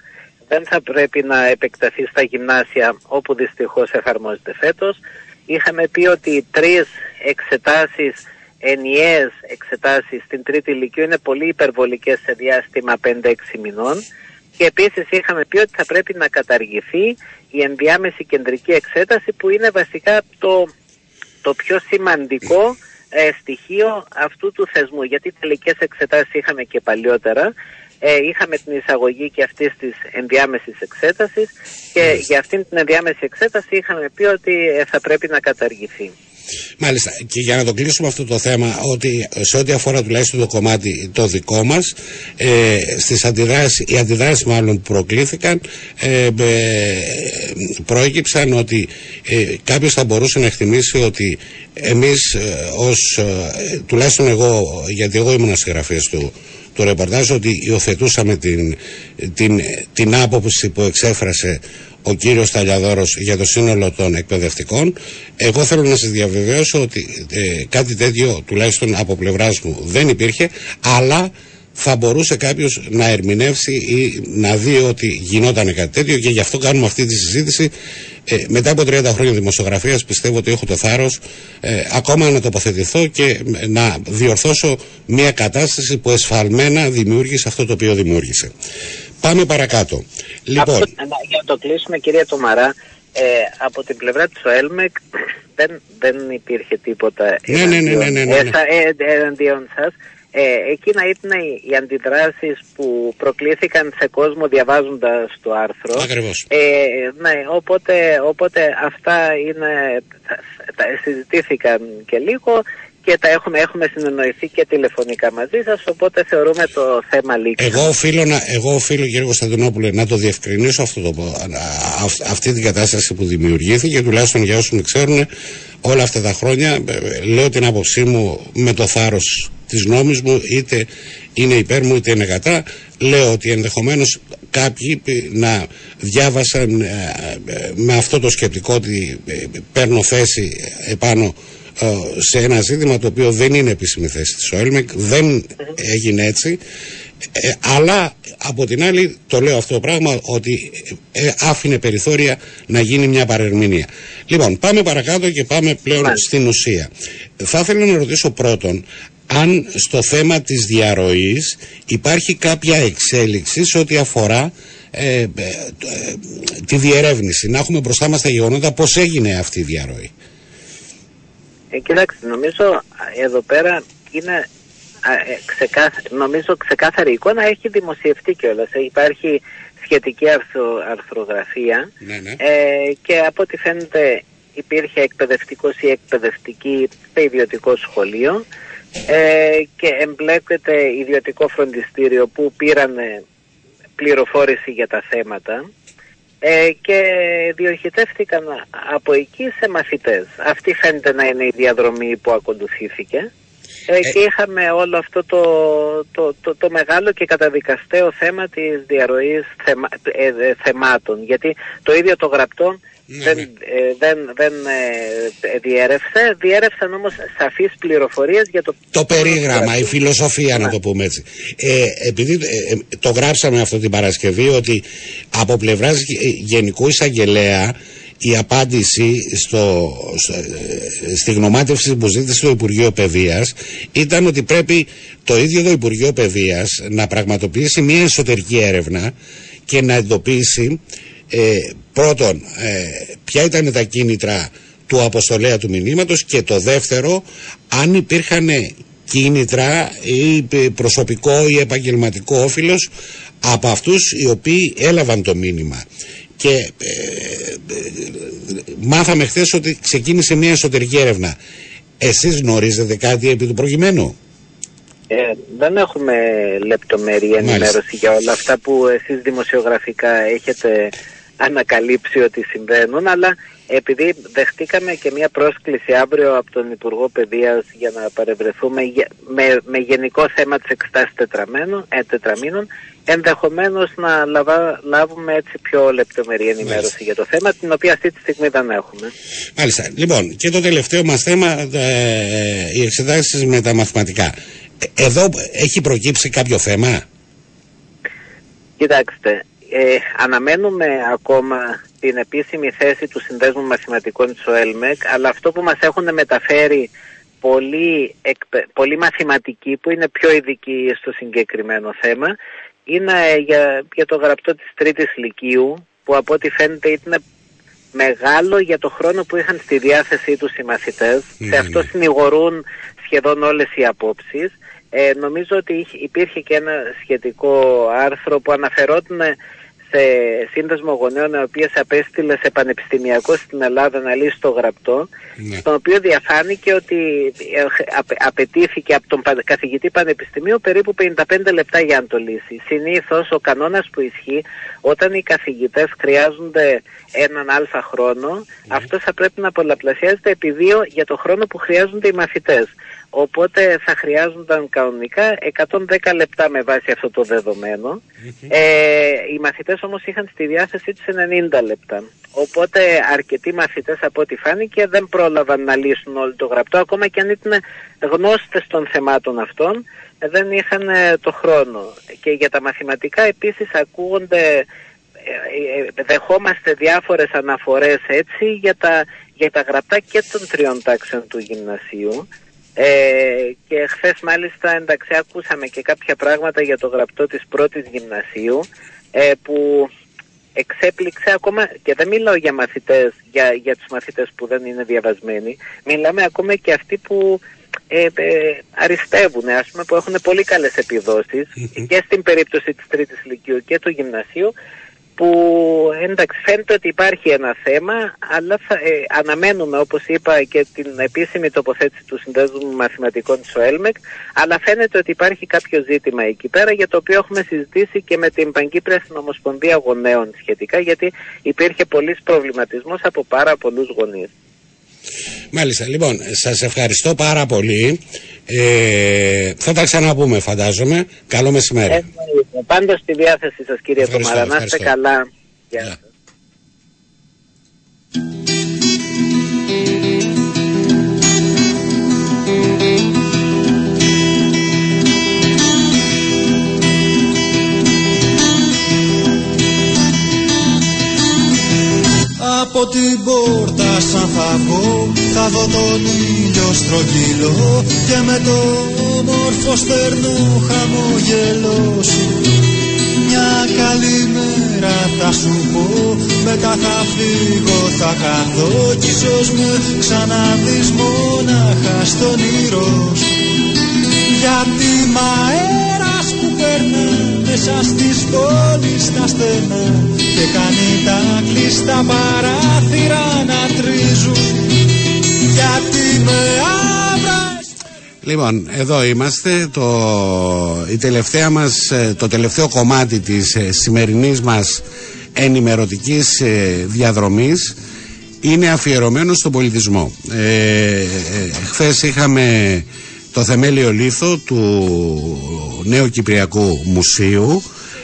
δεν θα πρέπει να επεκταθεί στα γυμνάσια, όπου δυστυχώς εφαρμόζεται φέτος. Είχαμε πει ότι τρεις εξετάσεις, ενιαίες εξετάσεις στην τρίτη ηλικίου, είναι πολύ υπερβολικές σε διάστημα πέντε έξι μηνών, και επίσης είχαμε πει ότι θα πρέπει να καταργηθεί η ενδιάμεση κεντρική εξέταση, που είναι βασικά το, το πιο σημαντικό ε, στοιχείο αυτού του θεσμού, γιατί τελικές εξετάσεις είχαμε και παλιότερα. Είχαμε την εισαγωγή και αυτής της ενδιάμεσης εξέτασης, και για αυτήν την ενδιάμεση εξέταση είχαμε πει ότι θα πρέπει να καταργηθεί. Μάλιστα. Και για να το κλείσουμε αυτό το θέμα, ότι σε ό,τι αφορά τουλάχιστον το κομμάτι το δικό μας, ε, στις αντιδράσεις, οι αντιδράσεις μάλλον που προκλήθηκαν, ε, ε, προέκυψαν ότι ε, κάποιος θα μπορούσε να εκτιμήσει ότι εμείς ε, ως, ε, τουλάχιστον εγώ, γιατί εγώ ήμουν συγγραφέας του το ρεπορτάζ, ότι υιοθετούσαμε την, την, την άποψη που εξέφρασε ο κύριος Σταλιαδώρος για το σύνολο των εκπαιδευτικών. Εγώ θέλω να σας διαβεβαιώσω ότι ε, κάτι τέτοιο, τουλάχιστον από πλευράς μου, δεν υπήρχε, αλλά θα μπορούσε κάποιος να ερμηνεύσει ή να δει ότι γινόταν κάτι τέτοιο, και γι' αυτό κάνουμε αυτή τη συζήτηση. Ε, μετά από τριάντα χρόνια δημοσιογραφίας πιστεύω ότι έχω το θάρρος ε, ακόμα να τοποθετηθώ και να διορθώσω μια κατάσταση που εσφαλμένα δημιούργησε αυτό το οποίο δημιούργησε. Πάμε παρακάτω. Λοιπόν. Από, για να το κλείσουμε, κυρία Τομαρά, ε, από την πλευρά της ΟΕΛΜΕΚ δεν, δεν υπήρχε τίποτα ναι, εναντίον, ναι, ναι, ναι, ναι, ναι. Ε, εναντίον σας. Ε, εκείνα ήταν οι αντιδράσεις που προκλήθηκαν σε κόσμο διαβάζοντας το άρθρο. Ακριβώς. Ε, ναι, οπότε, οπότε αυτά είναι, τα, τα συζητήθηκαν και λίγο και τα έχουμε, έχουμε συνεννοηθεί και τηλεφωνικά μαζί σας, οπότε θεωρούμε το θέμα λήξη. Εγώ οφείλω, να, εγώ οφείλω κύριε Κωνσταντινόπουλε, να το διευκρινίσω αυτό το, αυ, αυτή την κατάσταση που δημιουργήθηκε, τουλάχιστον για όσους με ξέρουν όλα αυτά τα χρόνια, λέω την άποψή μου με το θάρρος της νόμης μου, είτε είναι υπέρ μου είτε είναι κατά. Λέω ότι ενδεχομένως κάποιοι να διάβασαν με αυτό το σκεπτικό ότι παίρνω θέση επάνω σε ένα ζήτημα το οποίο δεν είναι επίσημη θέση της ΟΕΛΜΕΚ, δεν έγινε έτσι, αλλά από την άλλη το λέω αυτό το πράγμα ότι άφηνε περιθώρια να γίνει μια παρερμηνία. Λοιπόν, πάμε παρακάτω και πάμε πλέον στην ουσία. Θα ήθελα να ρωτήσω πρώτον αν στο θέμα της διαρροής υπάρχει κάποια εξέλιξη σε ό,τι αφορά ε, ε, τη διερεύνηση, να έχουμε μπροστά μας τα γεγονότα, πώς έγινε αυτή η διαρροή. Ε, κοιτάξτε, νομίζω εδώ πέρα είναι ε, ξεκάθαρη, νομίζω ξεκάθαρη εικόνα, έχει δημοσιευτεί κιόλας, υπάρχει σχετική αρθρο, αρθρογραφία ναι, ναι. Ε, και από ό,τι φαίνεται υπήρχε εκπαιδευτικός ή εκπαιδευτική σε ιδιωτικό σχολείο. Ε, και εμπλέκεται ιδιωτικό φροντιστήριο που πήρανε πληροφόρηση για τα θέματα ε, και διοχετεύτηκαν από εκεί σε μαθητές. Αυτή φαίνεται να είναι η διαδρομή που ακολουθήθηκε ε, ε, και είχαμε όλο αυτό το, το, το, το μεγάλο και καταδικαστέο θέμα της διαρροής θεμα, ε, ε, θεμάτων, γιατί το ίδιο το γραπτό Ναι. Δεν, ε, δεν, δεν ε, διέρευσε, διέρευσαν όμως σαφείς πληροφορίες για το... Το περίγραμμα, η φιλοσοφία yeah. να το πούμε έτσι. Ε, επειδή ε, το γράψαμε αυτό την Παρασκευή ότι από πλευράς Γενικού Εισαγγελέα η απάντηση στο, στο, στη γνωμάτευση που ζήτησε το Υπουργείο Παιδείας ήταν ότι πρέπει το ίδιο το Υπουργείο Παιδείας να πραγματοποιήσει μια εσωτερική έρευνα και να εντοπίσει Ε, πρώτον, ε, ποια ήταν τα κίνητρα του αποστολέα του μηνύματος και το δεύτερο, αν υπήρχαν κίνητρα ή προσωπικό ή επαγγελματικό όφιλος από αυτούς οι οποίοι έλαβαν το μήνυμα. Και ε, ε, μάθαμε χθες ότι ξεκίνησε μια εσωτερική έρευνα. Εσείς γνωρίζετε κάτι επί του προκειμένου? Ε, δεν έχουμε λεπτομερή ενημέρωση για όλα αυτά που εσείς δημοσιογραφικά έχετε ανακαλύψει ότι συμβαίνουν, αλλά επειδή δεχτήκαμε και μια πρόσκληση αύριο από τον Υπουργό Παιδείας για να παρευρεθούμε με, με γενικό θέμα της εξετάσης ε, τετραμήνων, ενδεχομένως να λαβα, λάβουμε έτσι πιο λεπτομερή ενημέρωση Μάλιστα. για το θέμα, την οποία αυτή τη στιγμή δεν έχουμε. Μάλιστα. Λοιπόν, και το τελευταίο μας θέμα, ε, οι εξετάσεις με τα μαθηματικά. Εδώ έχει προκύψει κάποιο θέμα? Κοιτάξτε, ε, αναμένουμε ακόμα την επίσημη θέση του Συνδέσμου Μαθηματικών της ΟΕΛΜΕΚ, αλλά αυτό που μας έχουν μεταφέρει πολλοί, εκπε, πολλοί μαθηματικοί που είναι πιο ειδικοί στο συγκεκριμένο θέμα είναι για, για το γραπτό της τρίτης λυκείου, που από ό,τι φαίνεται ήταν μεγάλο για το χρόνο που είχαν στη διάθεσή τους οι μαθητές. Mm. Σε αυτό συνηγορούν σχεδόν όλες οι απόψεις. Ε, νομίζω ότι υπήρχε και ένα σχετικό άρθρο που αναφερόταν σε σύνδεσμο γονέων, ο οποίος απέστειλε σε πανεπιστημιακό στην Ελλάδα να λύσει το γραπτό, ναι. στον οποίο διαφάνηκε ότι απαιτήθηκε από τον καθηγητή πανεπιστημίου περίπου πενήντα πέντε λεπτά για να το λύσει. Συνήθως ο κανόνας που ισχύει όταν οι καθηγητές χρειάζονται έναν αλφα χρόνο, ναι. αυτό θα πρέπει να πολλαπλασιάζεται επί δύο για το χρόνο που χρειάζονται οι μαθητές. Οπότε θα χρειάζονταν κανονικά εκατόν δέκα λεπτά με βάση αυτό το δεδομένο. Mm-hmm. Ε, οι μαθητές όμως είχαν στη διάθεσή τους ενενήντα λεπτά. Οπότε αρκετοί μαθητές από ό,τι φάνηκε δεν πρόλαβαν να λύσουν όλο το γραπτό, ακόμα και αν ήταν γνώστες των θεμάτων αυτών, δεν είχαν το χρόνο. Και για τα μαθηματικά επίσης ακούγονται, δεχόμαστε διάφορες αναφορές έτσι για τα, για τα γραπτά και των τριών τάξεων του γυμνασίου. Ε, και χθες μάλιστα εντάξει ακούσαμε και κάποια πράγματα για το γραπτό της πρώτης γυμνασίου ε, που εξέπληξε ακόμα, και δεν μιλάω για μαθητές, για, για τους μαθητές που δεν είναι διαβασμένοι, μιλάμε ακόμα και αυτοί που ε, ε, αριστεύουν, ας πούμε, που έχουν πολύ καλές επιδόσεις mm-hmm. και στην περίπτωση της τρίτης ηλικίου και του γυμνασίου, που εντάξει φαίνεται ότι υπάρχει ένα θέμα, αλλά θα, ε, αναμένουμε, όπως είπα, και την επίσημη τοποθέτηση του Συνδέσμου Μαθηματικών της ΟΕΛΜΕΚ, αλλά φαίνεται ότι υπάρχει κάποιο ζήτημα εκεί πέρα, για το οποίο έχουμε συζητήσει και με την Παγκύπρια Συνομοσπονδία Γονέων σχετικά, γιατί υπήρχε πολλής προβληματισμός από πάρα πολλούς γονείς. Μάλιστα, λοιπόν, σας ευχαριστώ πάρα πολύ. Ε, θα τα ξαναπούμε, φαντάζομαι. Καλό μεσημέρι. Ε, Πάντα στη διάθεση σας, κύριε Κουμαρά. Να είστε καλά. Γεια σας. Από την πόρτα σαν θα βγω, θα δω τον ήλιο στρογγυλό και με το όμορφο στερνό χαμογελό σου μια καλή μέρα θα σου πω. Μετά θα φύγω, θα χαθώ κι ίσως με ξαναδείς μόναχα στον ήρω σου. Γιατί μ' αέρας που περνά μέσα στις πόλεις τα στενά και κάνει τα κλειστά παράθυρα να τρίζουν. Γιατί με άβρας... Λοιπόν, εδώ είμαστε, το, η τελευταία μας, το τελευταίο κομμάτι της σημερινής μας ενημερωτικής διαδρομής είναι αφιερωμένο στον πολιτισμό. Ε, χθες είχαμε το θεμέλιο λίθο του Νέου Κυπριακού Μουσείου,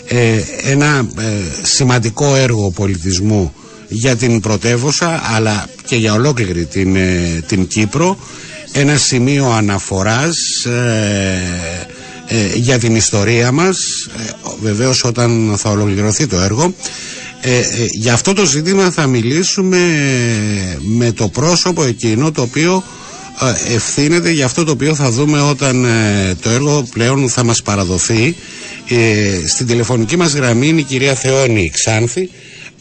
ε, ένα ε, σημαντικό έργο πολιτισμού για την πρωτεύουσα αλλά και για ολόκληρη την, ε, την Κύπρο, ένα σημείο αναφοράς ε, ε, για την ιστορία μας, ε, βεβαίως όταν θα ολοκληρωθεί το έργο. Ε, ε, για αυτό το ζήτημα θα μιλήσουμε με το πρόσωπο εκείνο το οποίο ευθύνεται για αυτό το οποίο θα δούμε όταν ε, το έργο πλέον θα μας παραδοθεί. Ε, στην τηλεφωνική μας γραμμή είναι η κυρία Θεόνη Ξάνθη,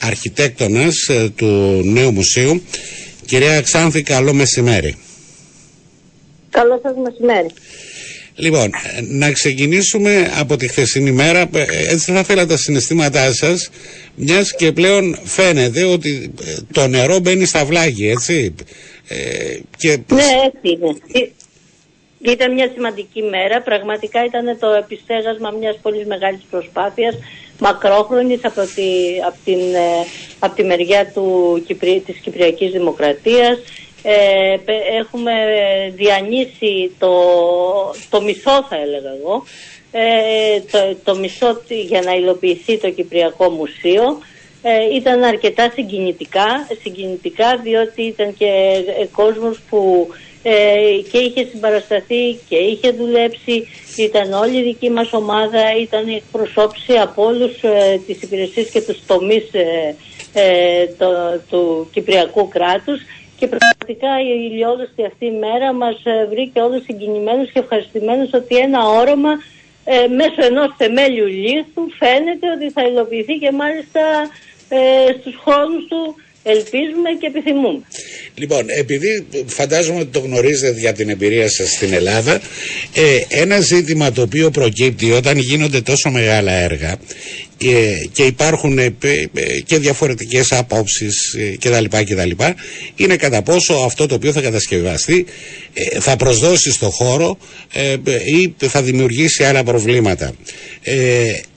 αρχιτέκτονας ε, του Νέου Μουσείου. Κυρία Ξάνθη, καλό μεσημέρι. Καλό σας μεσημέρι. Λοιπόν, να ξεκινήσουμε από τη χθεσινή μέρα, έτσι θα θέλα τα συναισθήματά σας, μιας και πλέον φαίνεται ότι το νερό μπαίνει στα βλάγη, έτσι. Ε, και... Ναι, έτσι είναι. Ήταν μια σημαντική μέρα, πραγματικά ήταν το επιστέγασμα μιας πολύ μεγάλης προσπάθειας, μακρόχρονης από τη, από την, από τη μεριά του, της Κυπριακής Δημοκρατίας. Ε, έχουμε διανύσει το, το μισό, θα έλεγα εγώ, ε, το, το μισό για να υλοποιηθεί το Κυπριακό Μουσείο. Ε, ήταν αρκετά συγκινητικά, συγκινητικά διότι ήταν και κόσμος που ε, και είχε συμπαρασταθεί και είχε δουλέψει, ήταν όλη η δική μας ομάδα, ήταν η εκπροσώπηση από όλους ε, τις υπηρεσίες και τους τομείς ε, ε, το, του Κυπριακού κράτους. Και πραγματικά η ηλιόδοστη αυτή η μέρα μας βρήκε όλους συγκινημένους και ευχαριστημένους ότι ένα όραμα ε, μέσω ενός θεμέλιου λίθου φαίνεται ότι θα υλοποιηθεί και μάλιστα ε, στους χρόνους του ελπίζουμε και επιθυμούμε. Λοιπόν, επειδή φαντάζομαι ότι το γνωρίζετε για την εμπειρία σας στην Ελλάδα, ε, ένα ζήτημα το οποίο προκύπτει όταν γίνονται τόσο μεγάλα έργα και υπάρχουν και διαφορετικές απόψεις κτλ, κτλ, είναι κατά πόσο αυτό το οποίο θα κατασκευαστεί θα προσδώσει στο χώρο ή θα δημιουργήσει άλλα προβλήματα.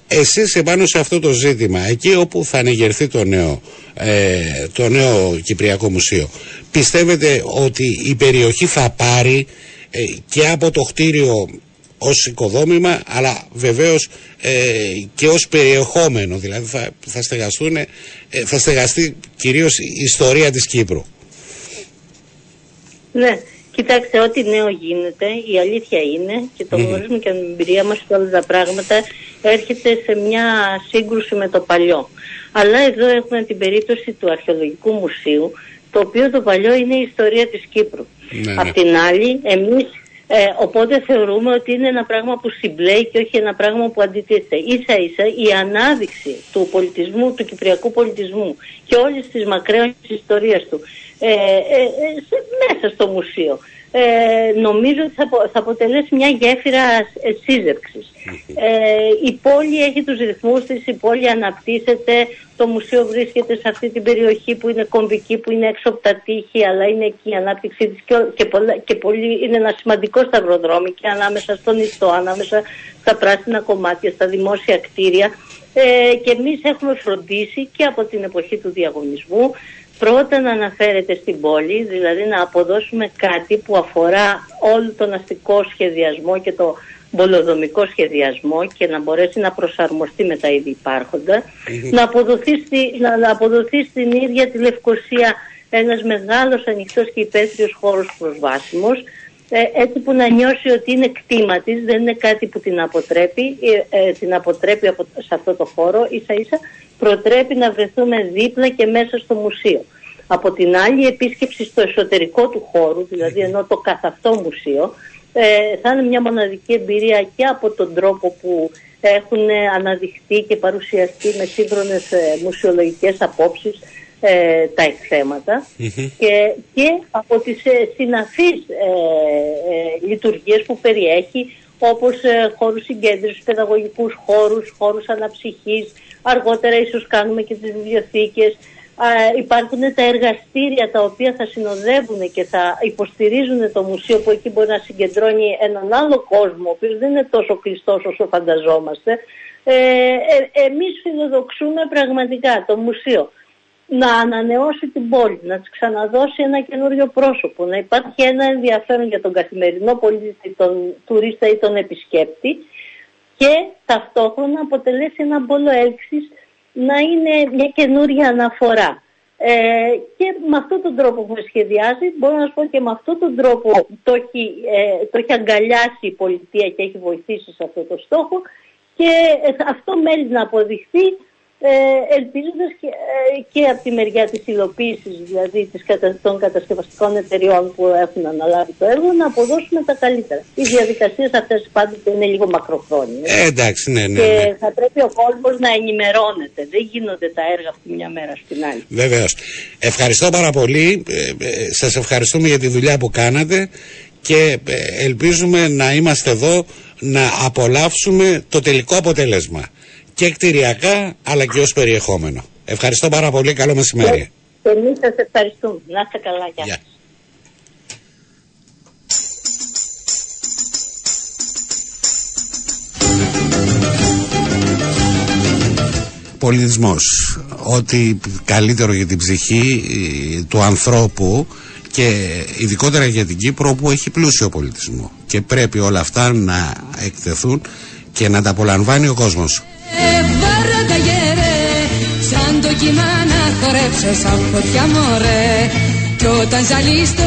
Εσείς επάνω σε αυτό το ζήτημα, εκεί όπου θα ανεγερθεί το νέο, το νέο Κυπριακό Μουσείο, πιστεύετε ότι η περιοχή θα πάρει και από το κτίριο ως οικοδόμημα, αλλά βεβαίως ε, και ως περιεχόμενο, δηλαδή θα, θα, στεγαστούν, ε, θα στεγαστεί κυρίως η ιστορία της Κύπρου? Ναι, κοιτάξτε, ό,τι νέο γίνεται, η αλήθεια είναι, και το γνωρίζουμε mm-hmm. και με την εμπειρία μας και όλα τα πράγματα, έρχεται σε μια σύγκρουση με το παλιό. Αλλά εδώ έχουμε την περίπτωση του Αρχαιολογικού Μουσείου, το οποίο το παλιό είναι η ιστορία της Κύπρου. Ναι, ναι. Απ' την άλλη, εμείς Ε, οπότε θεωρούμε ότι είναι ένα πράγμα που συμπλέει και όχι ένα πράγμα που αντιτίθεται. Ίσα ίσα η ανάδειξη του πολιτισμού, του κυπριακού πολιτισμού και όλης της μακραίων της ιστορίας του ε, ε, σε, μέσα στο μουσείο ε, νομίζω ότι θα, θα αποτελέσει μια γέφυρα ε, σύζευξης. Ε, η πόλη έχει τους ρυθμούς της, η πόλη αναπτύσσεται, το μουσείο βρίσκεται σε αυτή την περιοχή που είναι κομβική, που είναι έξω από τα τείχη, αλλά είναι εκεί η ανάπτυξή της και, και, πολλά, και πολύ, είναι ένα σημαντικό σταυροδρόμι και ανάμεσα στον ιστό, ανάμεσα στα πράσινα κομμάτια, στα δημόσια κτίρια. Ε, και εμείς έχουμε φροντίσει και από την εποχή του διαγωνισμού πρώτα να αναφέρεται στην πόλη, δηλαδή να αποδώσουμε κάτι που αφορά όλο τον αστικό σχεδιασμό και το πολεοδομικό σχεδιασμό και να μπορέσει να προσαρμοστεί με τα ήδη υπάρχοντα, να αποδοθεί, στη, να, να αποδοθεί στην ίδια τη Λευκοσία ένας μεγάλος ανοιχτός και υπαίθριος χώρος προσβάσιμος, ε, έτσι που να νιώσει ότι είναι κτήμα της, δεν είναι κάτι που την αποτρέπει, ε, ε, την αποτρέπει από, σε αυτό το χώρο, ίσα ίσα προτρέπει να βρεθούμε δίπλα και μέσα στο μουσείο. Από την άλλη, η επίσκεψη στο εσωτερικό του χώρου, δηλαδή ενώ το καθ' αυτό μουσείο, θα είναι μια μοναδική εμπειρία και από τον τρόπο που έχουν αναδειχθεί και παρουσιαστεί με σύγχρονες μουσιολογικές απόψεις ε, τα εκθέματα mm-hmm. και, και από τις συναφείς ε, ε, λειτουργίες που περιέχει, όπως ε, χώρους συγκέντρωσης, παιδαγωγικούς χώρους, χώρους αναψυχής, αργότερα ίσως κάνουμε και τις βιβλιοθήκες. Uh, υπάρχουν τα εργαστήρια τα οποία θα συνοδεύουν και θα υποστηρίζουν το μουσείο, που εκεί μπορεί να συγκεντρώνει έναν άλλο κόσμο, ο οποίος δεν είναι τόσο κλειστός όσο φανταζόμαστε. Ε, ε, εμείς φιλοδοξούμε πραγματικά το μουσείο να ανανεώσει την πόλη, να της ξαναδώσει ένα καινούριο πρόσωπο, να υπάρχει ένα ενδιαφέρον για τον καθημερινό πολίτη, τον τουρίστα ή τον επισκέπτη, και ταυτόχρονα αποτελέσει ένα πόλο έλξης, να είναι μια καινούρια αναφορά. Ε, και με αυτόν τον τρόπο που σχεδιάζει, μπορώ να σας πω, και με αυτόν τον τρόπο το έχει, ε, το έχει αγκαλιάσει η πολιτεία και έχει βοηθήσει σε αυτό το στόχο, και αυτό μένει να αποδειχθεί, ε, ελπίζοντας και, ε, και από τη μεριά της υλοποίησης, δηλαδή της, των κατασκευαστικών εταιριών που έχουν αναλάβει το έργο, να αποδώσουμε τα καλύτερα. Οι διαδικασίες αυτές πάντοτε είναι λίγο μακροχρόνιες. Ε, εντάξει, ναι, ναι, ναι. Και θα πρέπει ο κόσμος να ενημερώνεται. Δεν γίνονται τα έργα από μια μέρα στην άλλη. Βεβαίως. Ευχαριστώ πάρα πολύ. Ε, ε, σας ευχαριστούμε για τη δουλειά που κάνατε και ε, ελπίζουμε να είμαστε εδώ να απολαύσουμε το τελικό αποτέλεσμα. Και κτηριακά, αλλά και ως περιεχόμενο. Ευχαριστώ πάρα πολύ. Καλό μεσημέρι. Εμείς σας ευχαριστούμε. Να είστε καλά. Γεια. Πολιτισμός. Ό,τι καλύτερο για την ψυχή του ανθρώπου και ειδικότερα για την Κύπρο, που έχει πλούσιο πολιτισμό. Και πρέπει όλα αυτά να εκτεθούν και να τα απολαμβάνει ο κόσμος. Σαν το κύμα να χορέψω σαν φωτιά μωρέ, κι όταν ζαλίστω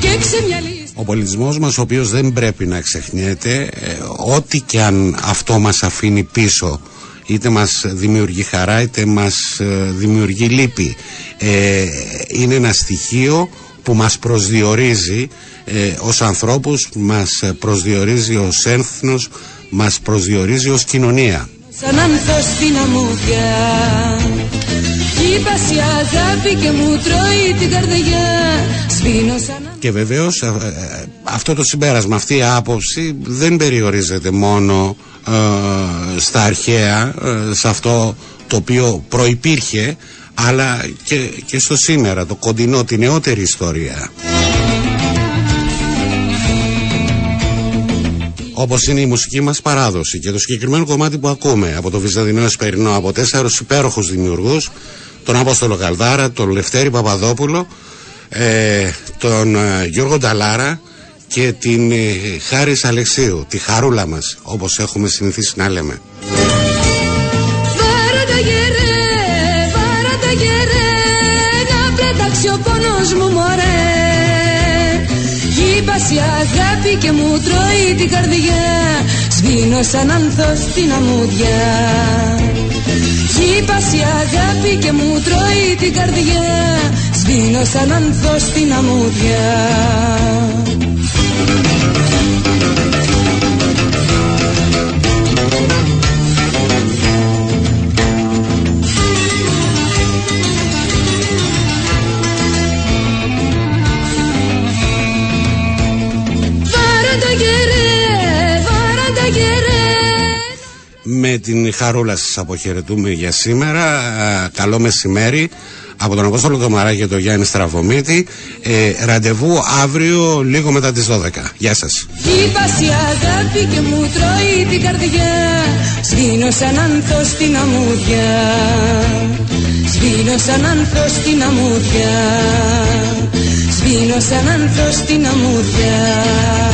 και ξεμυαλίστω. Ο πολιτισμός μας, ο οποίος δεν πρέπει να ξεχνιέται, ό,τι και αν αυτό μας αφήνει πίσω, είτε μας δημιουργεί χαρά είτε μας δημιουργεί λύπη, ε, είναι ένα στοιχείο που μας προσδιορίζει ε, ως ανθρώπους, μας προσδιορίζει ως ένθνος, μας προσδιορίζει ως κοινωνία. Σαν άνθος στην αμμούδια, είπασε αγάπη και μου τρώει την καρδιά. Σβήνω σαν... Και βεβαίως α, αυτό το συμπέρασμα, αυτή η άποψη δεν περιορίζεται μόνο ε, στα αρχαία, ε, σε αυτό το οποίο προϋπήρχε, αλλά και, και στο σήμερα, το κοντινό, τη νεότερη ιστορία. Όπως είναι η μουσική μας παράδοση και το συγκεκριμένο κομμάτι που ακούμε από το Βυζαντινό Εσπερινό, από τέσσερους υπέροχους δημιουργούς, τον Απόστολο Καλδάρα, τον Λευτέρη Παπαδόπουλο, ε, τον ε, Γιώργο Νταλάρα και την ε, Χάρης Αλεξίου, τη χαρούλα μας, όπως έχουμε συνηθίσει να λέμε. Η αγάπη και μου τρώει την καρδιά. Σβήνω σαν άνθος στην αμμούδια. Χύπασε η αγάπη και μου τρώει την καρδιά. Σβήνω σαν άνθος στην αμμούδια. με την χαρούλα σας αποχαιρετούμε για σήμερα. Α, καλό μεσημέρι από τον Απόστολο Κουμαρά και τον Γιάννη Τραβουμήτη. Ε, ραντεβού αύριο λίγο μετά τις δώδεκα. Γεια σας. Είπας η αγάπη και μου τρώει την καρδιά. Σβήνω σαν άνθος στην αμμούδια. Σβήνω σαν άνθος στην αμμούδια. Σβήνω σαν άνθος στην αμμούδια.